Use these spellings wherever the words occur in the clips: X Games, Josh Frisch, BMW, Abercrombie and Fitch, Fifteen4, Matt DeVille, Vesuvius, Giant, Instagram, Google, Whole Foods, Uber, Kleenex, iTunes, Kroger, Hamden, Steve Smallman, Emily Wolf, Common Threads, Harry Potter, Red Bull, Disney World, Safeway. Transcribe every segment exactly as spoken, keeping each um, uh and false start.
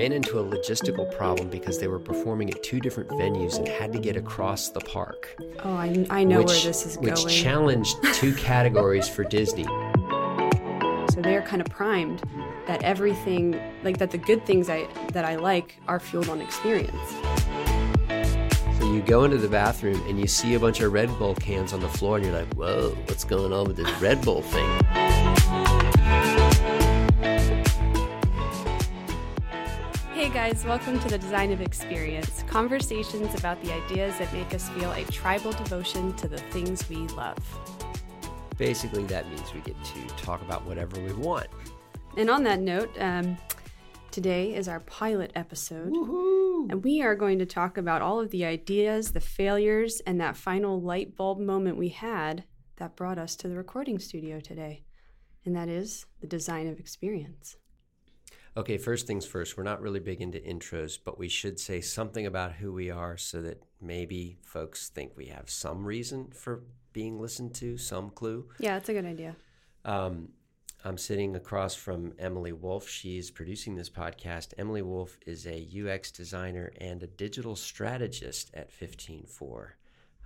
ran into a logistical problem because they were performing at two different venues and had to get across the park. Oh, I, I know which, where this is which going. Which challenged two categories for Disney. So they're kind of primed that everything, like that the good things I that I like are fueled on experience. So you go into the bathroom and you see a bunch of Red Bull cans on the floor and you're like, whoa, what's going on with this Red Bull thing? Hey guys, welcome to the Design of Experience, conversations about the ideas that make us feel a tribal devotion to the things we love. Basically, that means we get to talk about whatever we want. And on that note, um, today is our pilot episode. Woo-hoo! And we are going to talk about all of the ideas, the failures, and that final light bulb moment we had that brought us to the recording studio today. And that is the design of experience. Okay, first things first, we're not really big into intros, but we should say something about who we are so that maybe folks think we have some reason for being listened to, some clue. Yeah, that's a good idea. Um, I'm sitting across from Emily Wolf. She's producing this podcast. Emily Wolf is a U X designer and a digital strategist at fifteen four,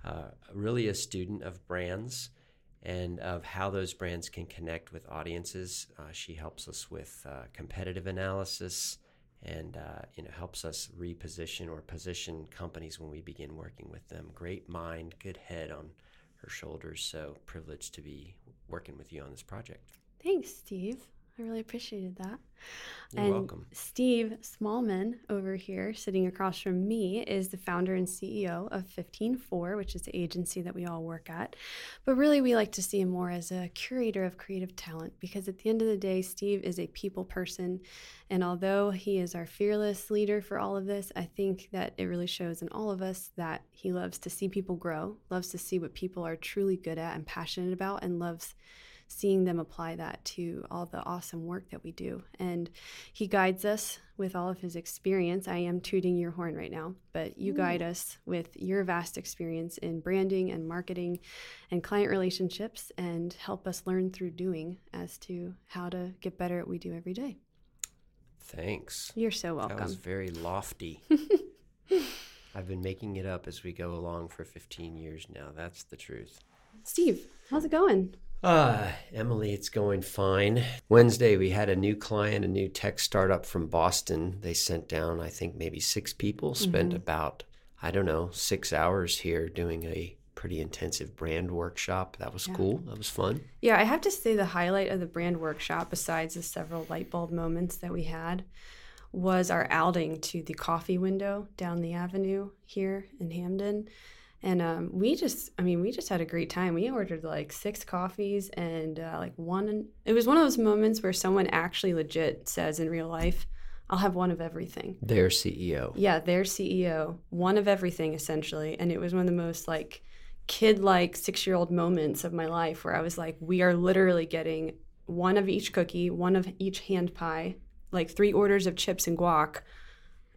uh, really a student of brands and of how those brands can connect with audiences. Uh, she helps us with uh, competitive analysis and uh, you know, helps us reposition or position companies when we begin working with them. Great mind, good head on her shoulders. So privileged to be working with you on this project. Thanks, Steve. I really appreciated that. You're and welcome. Steve Smallman over here sitting across from me is the founder and C E O of Fifteen four, which is the agency that we all work at. But really, we like to see him more as a curator of creative talent, because at the end of the day, Steve is a people person. And although he is our fearless leader for all of this, I think that it really shows in all of us that he loves to see people grow, loves to see what people are truly good at and passionate about, and loves seeing them apply that to all the awesome work that we do. And he guides us with all of his experience. I am tooting your horn right now, but you mm. guide us with your vast experience in branding and marketing and client relationships, and help us learn through doing as to how to get better at what we do every day. Thanks. You're so welcome. That was very lofty. I've been making it up as we go along for fifteen years now. That's the truth. Steve, how's it going? Uh, Emily, it's going fine. Wednesday, we had a new client, a new tech startup from Boston. They sent down, I think, maybe six people, spent mm-hmm. about, I don't know, six hours here doing a pretty intensive brand workshop. That was yeah. cool. That was fun. Yeah, I have to say the highlight of the brand workshop, besides the several light bulb moments that we had, was our outing to the coffee window down the avenue here in Hamden. And um, we just, I mean, we just had a great time. We ordered like six coffees and uh, like one. It was one of those moments where someone actually legit says in real life, I'll have one of everything. Their C E O. Yeah, their C E O. One of everything, essentially. And it was one of the most like kid-like six-year-old moments of my life, where I was like, we are literally getting one of each cookie, one of each hand pie, like three orders of chips and guac.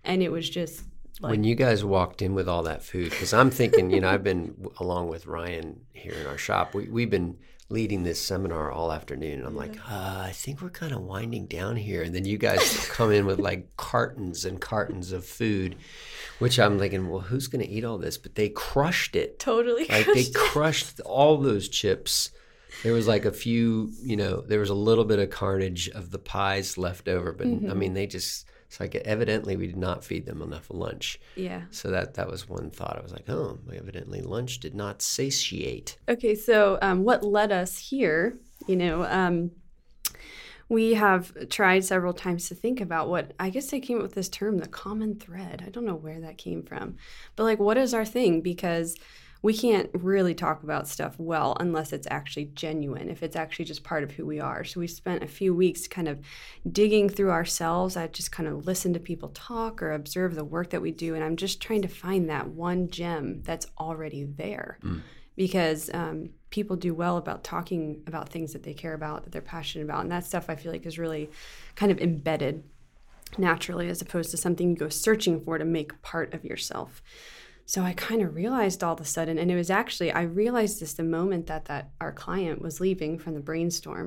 And it was just... Like. When you guys walked in with all that food, because I'm thinking, you know, I've been along with Ryan here in our shop. We, we've been leading this seminar all afternoon. And I'm yeah. like, uh, I think we're kind of winding down here. And then you guys come in with like cartons and cartons of food, which I'm thinking, well, who's going to eat all this? But they crushed it. Totally. Like crushed they it. crushed all those chips. There was like a few, you know, there was a little bit of carnage of the pies left over. But mm-hmm. I mean, they just... So like evidently we did not feed them enough lunch. Yeah. So that, that was one thought. I was like, oh, evidently lunch did not satiate. Okay, so um, what led us here, you know, um, we have tried several times to think about what, I guess I came up with this term, the common thread. I don't know where that came from. But like, what is our thing? Because we can't really talk about stuff well unless it's actually genuine, if it's actually just part of who we are. So we spent a few weeks kind of digging through ourselves. I just kind of listen to people talk or observe the work that we do. And I'm just trying to find that one gem that's already there. Mm. Because um, people do well about talking about things that they care about, that they're passionate about. And that stuff I feel like is really kind of embedded naturally, as opposed to something you go searching for to make part of yourself. So I kind of realized all of a sudden, and it was actually, I realized this the moment that that our client was leaving from the brainstorm,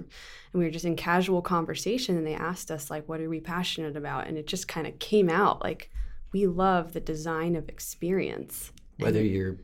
and we were just in casual conversation, and they asked us, like, what are we passionate about? And it just kind of came out, like, we love the design of experience. Whether you're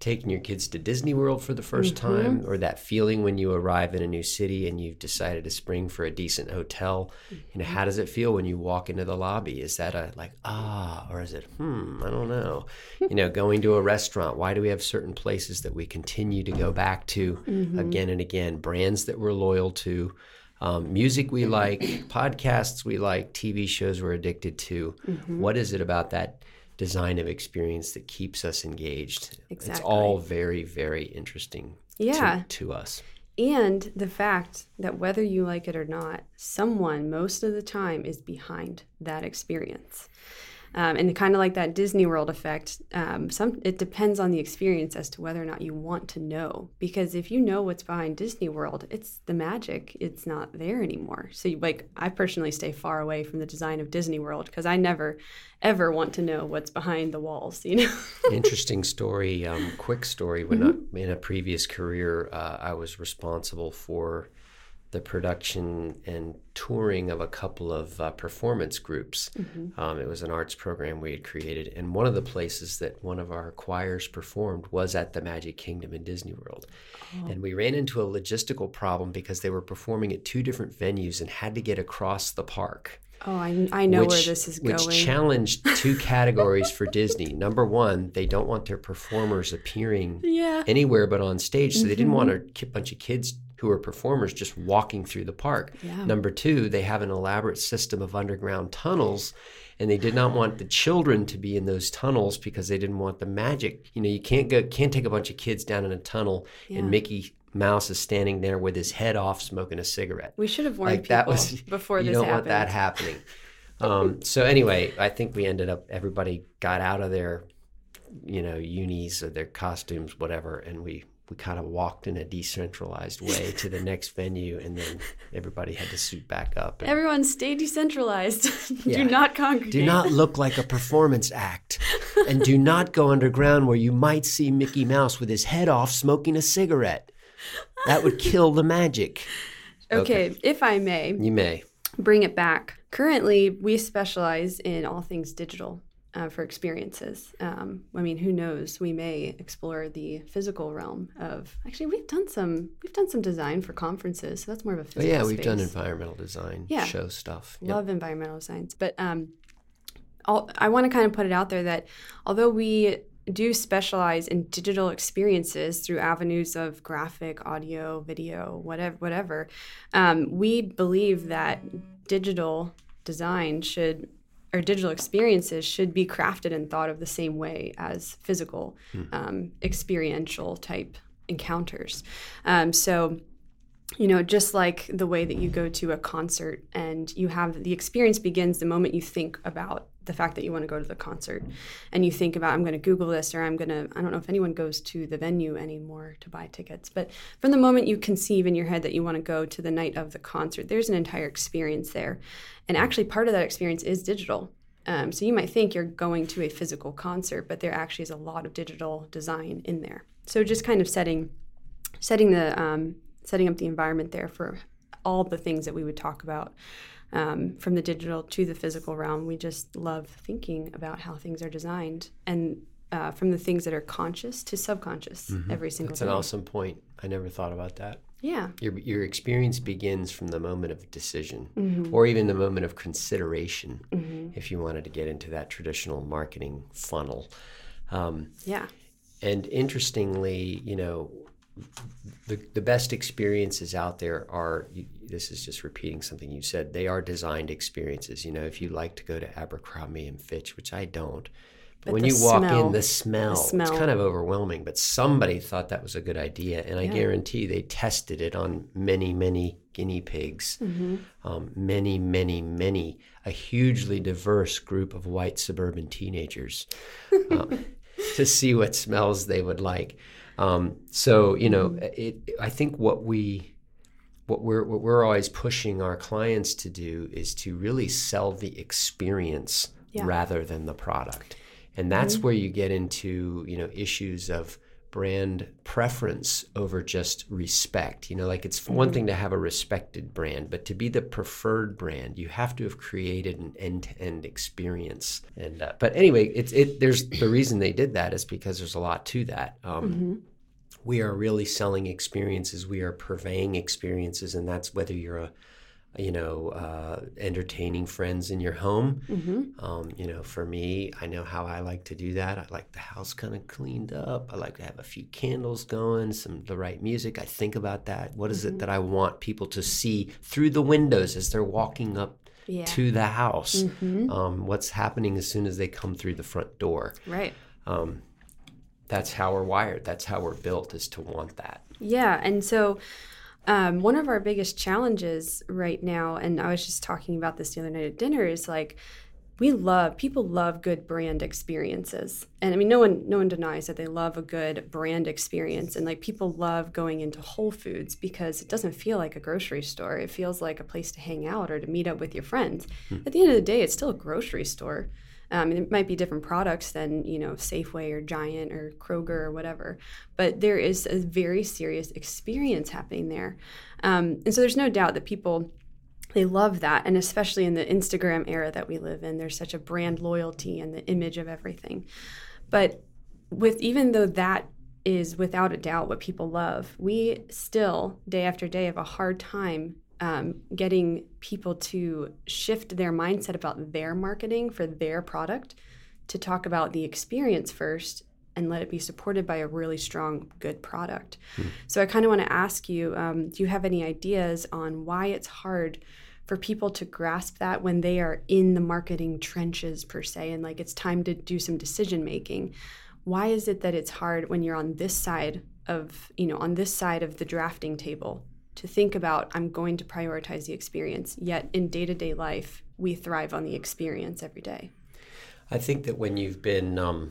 taking your kids to Disney World for the first mm-hmm. time, or that feeling when you arrive in a new city and you've decided to spring for a decent hotel, mm-hmm. you know, how does it feel when you walk into the lobby? Is that a like, ah, or is it, hmm, I don't know. You know, going to a restaurant, why do we have certain places that we continue to go back to mm-hmm. again and again, brands that we're loyal to, um, music we like, podcasts we like, T V shows we're addicted to. Mm-hmm. What is it about that design of experience that keeps us engaged? Exactly. It's all very, very interesting yeah. to, to us. And the fact that whether you like it or not, someone most of the time is behind that experience. Um, and kind of like that Disney World effect, um, some it depends on the experience as to whether or not you want to know. Because if you know what's behind Disney World, it's the magic. It's not there anymore. So you, like, I personally stay far away from the design of Disney World because I never, ever want to know what's behind the walls, you know? Interesting story, um, quick story. When mm-hmm. I, in a previous career, uh, I was responsible for the production and touring of a couple of uh, performance groups. Mm-hmm. Um, it was an arts program we had created. And one of the places that one of our choirs performed was at the Magic Kingdom in Disney World. Oh. And we ran into a logistical problem because they were performing at two different venues and had to get across the park. Oh, I, I know which, where this is which going. Which challenged two categories for Disney. Number one, they don't want their performers appearing yeah. anywhere but on stage. So mm-hmm. they didn't want a bunch of kids who are performers just walking through the park. Yeah. Number two, they have an elaborate system of underground tunnels, and they did not want the children to be in those tunnels because they didn't want the magic. You know, you can't go, can't take a bunch of kids down in a tunnel yeah. and Mickey Mouse is standing there with his head off smoking a cigarette. We should have warned like, people that was, before this happened. You don't happened. Want that happening. Um, so anyway, I think we ended up, everybody got out of their, you know, unis or their costumes, whatever, and we... we kind of walked in a decentralized way to the next venue, and then everybody had to suit back up. And everyone stay decentralized. Yeah. Do not congregate. Do not look like a performance act. And do not go underground where you might see Mickey Mouse with his head off smoking a cigarette. That would kill the magic. Okay, okay. If I may. You may. Bring it back. Currently, we specialize in all things digital. Uh, for experiences. Um, I mean, who knows? We may explore the physical realm of, actually, we've done some we've done some design for conferences, so that's more of a physical oh, yeah, space. Yeah, we've done environmental design, yeah. show stuff. Love yep. environmental designs. But um, I'll, I want to kind of put it out there that although we do specialize in digital experiences through avenues of graphic, audio, video, whatever, whatever, um, we believe that digital design should or digital experiences should be crafted and thought of the same way as physical, hmm. um, experiential type encounters. Um, so, you know, just like the way that you go to a concert and you have the experience begins the moment you think about the fact that you want to go to the concert and you think about, I'm going to Google this, or I'm going to, I don't know if anyone goes to the venue anymore to buy tickets, but from the moment you conceive in your head that you want to go to the night of the concert, there's an entire experience there. And actually part of that experience is digital. Um, so you might think you're going to a physical concert, but there actually is a lot of digital design in there. So just kind of setting, setting the, um, setting up the environment there for all the things that we would talk about. Um, from the digital to the physical realm, we just love thinking about how things are designed, and uh, from the things that are conscious to subconscious, mm-hmm. every single That's day. An awesome point. I never thought about that. Yeah. Your your experience begins from the moment of decision, mm-hmm. or even the moment of consideration, mm-hmm. if you wanted to get into that traditional marketing funnel. Um, yeah. And interestingly, you know, The, the best experiences out there are, you, this is just repeating something you said, they are designed experiences. You know, if you like to go to Abercrombie and Fitch, which I don't, but, but when you walk smell, in, the smell, the smell, it's kind of overwhelming, but somebody thought that was a good idea. And I yeah. guarantee they tested it on many, many guinea pigs, mm-hmm. um, many, many, many, a hugely diverse group of white suburban teenagers um, to see what smells they would like. Um, so, you know, it, I think what we, what we're, what we're always pushing our clients to do is to really sell the experience yeah. rather than the product. And that's mm-hmm. where you get into, you know, issues of brand preference over just respect. You know, like it's mm-hmm. one thing to have a respected brand, but to be the preferred brand, you have to have created an end-to-end experience. And uh, but anyway, it's it. There's the reason they did that is because there's a lot to that. Um, mm-hmm. We are really selling experiences. We are purveying experiences, and that's whether you're a you know, uh, entertaining friends in your home. Mm-hmm. Um, you know, for me, I know how I like to do that. I like the house kind of cleaned up. I like to have a few candles going, some the right music. I think about that. What is mm-hmm. it that I want people to see through the windows as they're walking up yeah. to the house? Mm-hmm. Um, what's happening as soon as they come through the front door? Right. Um, that's how we're wired. That's how we're built, is to want that. Yeah, and so... Um, one of our biggest challenges right now, and I was just talking about this the other night at dinner, is like we love, people love good brand experiences. And I mean, no one no one denies that they love a good brand experience. And like people love going into Whole Foods because it doesn't feel like a grocery store. It feels like a place to hang out or to meet up with your friends. Hmm. At the end of the day, it's still a grocery store. Um, and it might be different products than, you know, Safeway or Giant or Kroger or whatever. But there is a very serious experience happening there. Um, and so there's no doubt that people, they love that. And especially in the Instagram era that we live in, there's such a brand loyalty and the image of everything. But with even though that is without a doubt what people love, we still, day after day, have a hard time Um, getting people to shift their mindset about their marketing for their product to talk about the experience first and let it be supported by a really strong, good product. Mm. So I kind of want to ask you, um, do you have any ideas on why it's hard for people to grasp that when they are in the marketing trenches per se, and like it's time to do some decision making? Why is it that it's hard when you're on this side of, you know, on this side of the drafting table to think about, I'm going to prioritize the experience, yet in day-to-day life, we thrive on the experience every day? I think that when you've been um,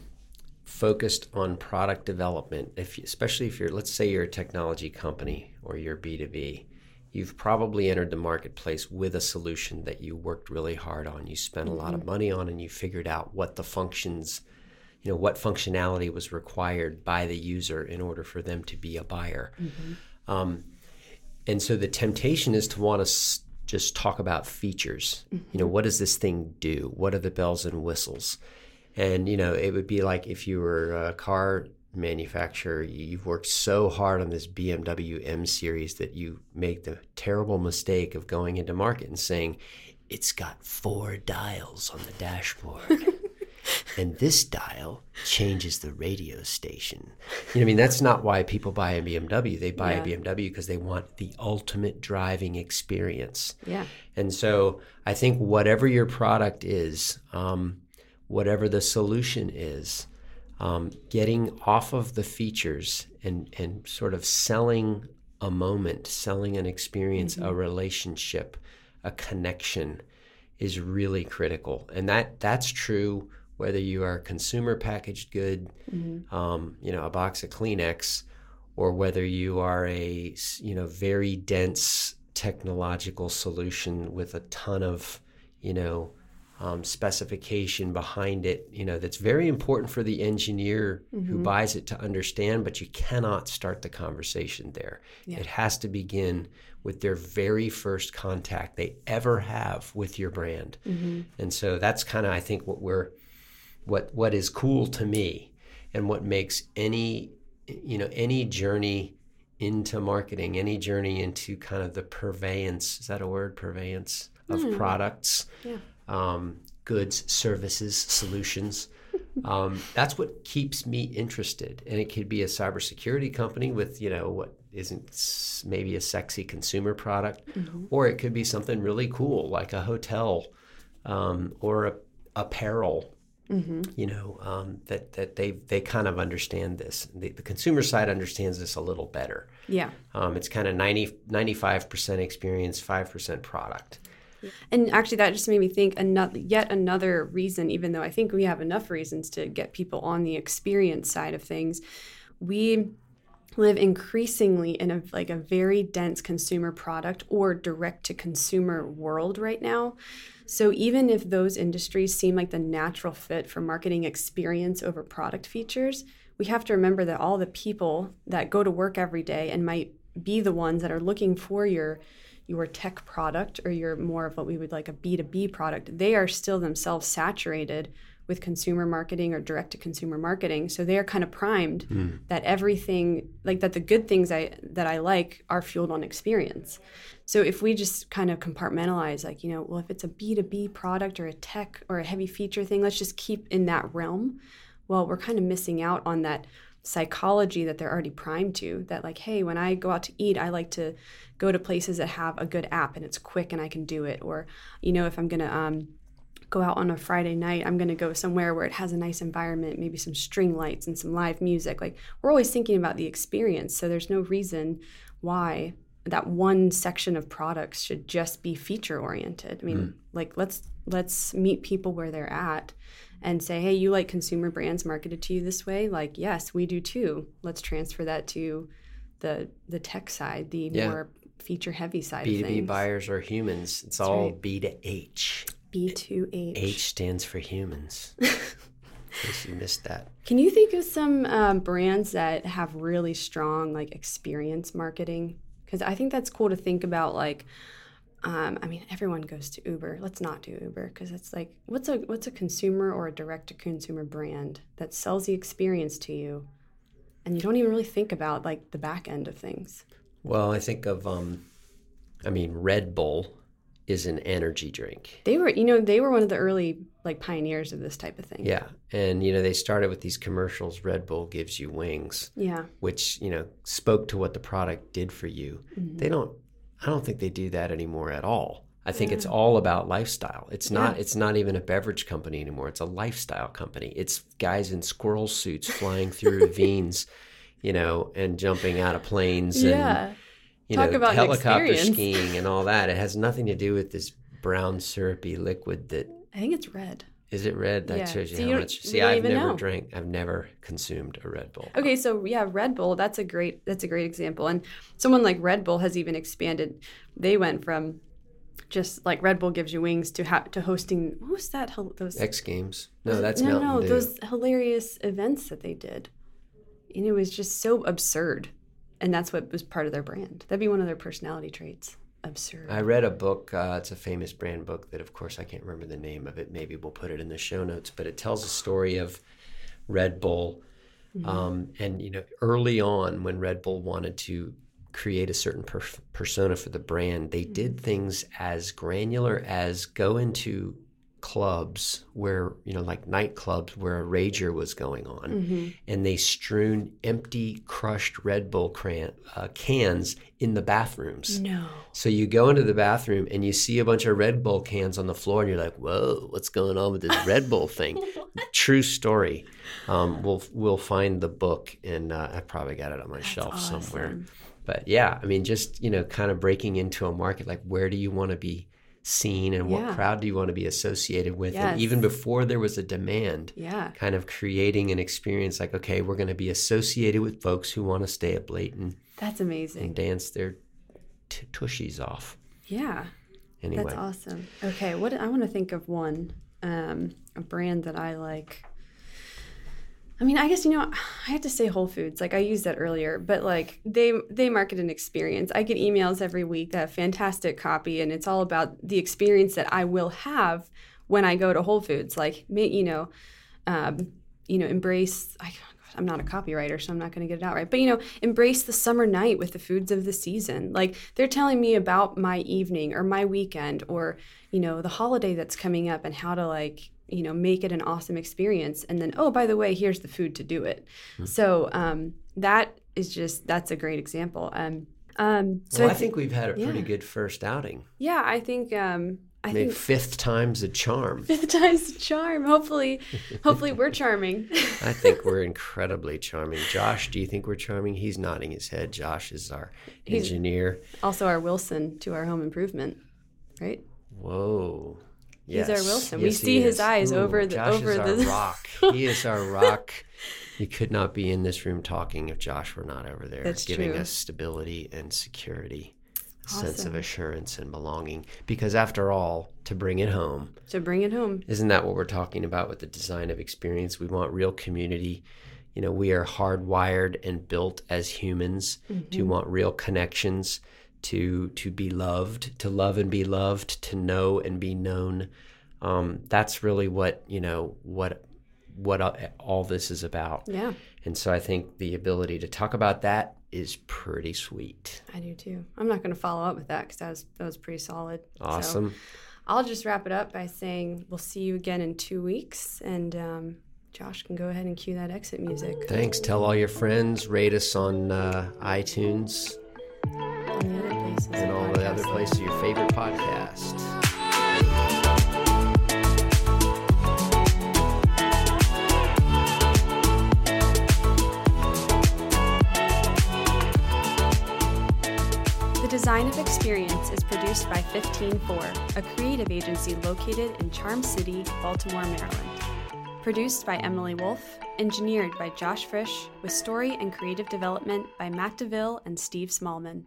focused on product development, if especially if you're, let's say you're a technology company or you're B two B, you've probably entered the marketplace with a solution that you worked really hard on, you spent mm-hmm. a lot of money on, and you figured out what the functions, you know, what functionality was required by the user in order for them to be a buyer. Mm-hmm. Um, And so the temptation is to want to just talk about features. Mm-hmm. You know, what does this thing do? What are the bells and whistles? And, you know, it would be like if you were a car manufacturer, you've worked so hard on this B M W M series that you make the terrible mistake of going into market and saying, it's got four dials on the dashboard. And this dial changes the radio station. You know, I mean, that's not why people buy a B M W. They buy yeah. a B M W because they want the ultimate driving experience. Yeah. And so I think whatever your product is, um, whatever the solution is, um, getting off of the features and, and sort of selling a moment, selling an experience, mm-hmm. a relationship, a connection is really critical. And that that's true whether you are consumer packaged good, mm-hmm. um, you know, a box of Kleenex, or whether you are a, you know, very dense technological solution with a ton of, you know, um, specification behind it, you know, that's very important for the engineer mm-hmm. who buys it to understand, but you cannot start the conversation there. Yeah. It has to begin with their very first contact they ever have with your brand. Mm-hmm. And so that's kind of, I think, what we're, What what is cool to me, and what makes any you know any journey into marketing, any journey into kind of the purveyance, is that a word, purveyance of mm. products, yeah. um, goods, services, solutions. Um, that's what keeps me interested. And it could be a cybersecurity company with, you know, what isn't maybe a sexy consumer product, mm-hmm. or it could be something really cool like a hotel um, or a, apparel. Mm-hmm. You know, um, that, that they they kind of understand this. The, the consumer side understands this a little better. Yeah. Um, it's kind of ninety, ninety-five percent experience, five percent product. And actually that just made me think another, yet another reason, even though I think we have enough reasons to get people on the experience side of things, we live increasingly in a like a very dense consumer product or direct to consumer world right now. So even if those industries seem like the natural fit for marketing experience over product features, we have to remember that all the people that go to work every day and might be the ones that are looking for your your tech product or your more of what we would like a B two B product, they are still themselves saturated with consumer marketing or direct to consumer marketing. So they are kind of primed mm. that everything, like that the good things I that I like are fueled on experience. So if we just kind of compartmentalize, like, you know, well, if it's a B two B product or a tech or a heavy feature thing, let's just keep in that realm. Well, we're kind of missing out on that psychology that they're already primed to, that like, hey, when I go out to eat, I like to go to places that have a good app and it's quick and I can do it. Or, you know, if I'm going to um, go out on a Friday night, I'm going to go somewhere where it has a nice environment, maybe some string lights and some live music. Like, we're always thinking about the experience. So there's no reason why that one section of products should just be feature oriented. I mean, mm. like, let's let's meet people where they're at and say, hey, you like consumer brands marketed to you this way? Like, yes, we do too. Let's transfer that to the the tech side, the yeah. more feature heavy side B two B of things. B two B buyers are humans. It's That's all right. B two H. B two H. H stands for humans. In case you missed that. Can you think of some um, brands that have really strong like experience marketing? Because I think that's cool to think about, like, um, I mean, everyone goes to Uber. Let's not do Uber, because it's like, what's a what's a consumer or a direct-to-consumer brand that sells the experience to you, and you don't even really think about, like, the back end of things? Well, I think of, um, I mean, Red Bull is an energy drink. They were, you know, they were one of the early, like, pioneers of this type of thing. Yeah, and, you know, they started with these commercials, Red Bull gives you wings. Yeah. Which, you know, spoke to what the product did for you. Mm-hmm. They don't, I don't think they do that anymore at all. I think yeah. it's all about lifestyle. It's not, yeah. it's not even a beverage company anymore. It's a lifestyle company. It's guys in squirrel suits flying through ravines, you know, and jumping out of planes yeah. and, you Talk know, about helicopter experience. Skiing and all that. It has nothing to do with this brown syrupy liquid that... I think it's red. Is it red? That yeah. shows you so how you much. See, I've never know. drank, I've never consumed a Red Bull. Okay, so yeah, Red Bull, that's a great, that's a great example. And someone like Red Bull has even expanded. They went from just like Red Bull gives you wings to ha- to hosting, what was that? Those X Games. No, that's no, Mountain no, Dew. Those hilarious events that they did. And it was just so absurd. And that's what was part of their brand. That'd be one of their personality traits. Absurd. I read a book, uh, it's a famous brand book that, of course, I can't remember the name of it. Maybe we'll put it in the show notes, but it tells a story of Red Bull. Mm-hmm. Um, and, you know, early on when Red Bull wanted to create a certain per- persona for the brand, they mm-hmm. did things as granular as go into clubs where, you know, like nightclubs where a rager was going on. Mm-hmm. And they strewn empty, crushed Red Bull cran- uh, cans in the bathrooms. No. So you go into the bathroom and you see a bunch of Red Bull cans on the floor and you're like, whoa, what's going on with this Red Bull thing? True story. Um, we'll we'll find the book and uh, I probably got it on my That's shelf awesome. somewhere. But yeah, I mean, just, you know, kind of breaking into a market, like, where do you want to be seen and yeah. what crowd do you want to be associated with? Yes. And even before there was a demand, yeah. kind of creating an experience like, okay, we're going to be associated with folks who want to stay up late and that's amazing and dance their t- tushies off. Yeah. Anyway, that's awesome. Okay, what I want to think of one um, a brand that I like. I mean, I guess, you know, I had to say Whole Foods. Like, I used that earlier, but like they they market an experience. I get emails every week that have fantastic copy, and it's all about the experience that I will have when I go to Whole Foods. Like, you know, um, you know, embrace. I, I'm not a copywriter, so I'm not going to get it out right. But, you know, embrace the summer night with the foods of the season. Like, they're telling me about my evening or my weekend or, you know, the holiday that's coming up and how to, like, you know, make it an awesome experience. And then, oh, by the way, here's the food to do it. Mm-hmm. So um, that is just, that's a great example. Um, um, so well, I, I think, think we've had a yeah. pretty good first outing. Yeah, I think... Um, I Maybe think fifth time's a charm. Fifth time's a charm. Hopefully, hopefully we're charming. I think we're incredibly charming. Josh, do you think we're charming? He's nodding his head. Josh is our engineer. He's also our Wilson to our home improvement, right? Whoa. Yes. He's our Wilson. Yes, we see his eyes Ooh, over the Josh over is the our rock. He is our rock. You could not be in this room talking if Josh were not over there. That's giving true. Us stability and security, a awesome. Sense of assurance and belonging. Because after all, to bring it home. To bring it home. Isn't that what we're talking about with the design of experience? We want real community. You know, we are hardwired and built as humans mm-hmm. to want real connections, to to be loved, to love and be loved, to know and be known. Um, that's really what, you know, what what all this is about. Yeah. And so I think the ability to talk about that is pretty sweet. I do too. I'm not going to follow up with that because that was, that was pretty solid. Awesome. So I'll just wrap it up by saying we'll see you again in two weeks. And um, Josh can go ahead and cue that exit music. Thanks. Tell all your friends. Rate us on uh, iTunes. And the other places. And all the other places, your favorite podcast. Design of Experience is produced by Fifteen four, a creative agency located in Charm City, Baltimore, Maryland. Produced by Emily Wolf, engineered by Josh Frisch, with story and creative development by Matt DeVille and Steve Smallman.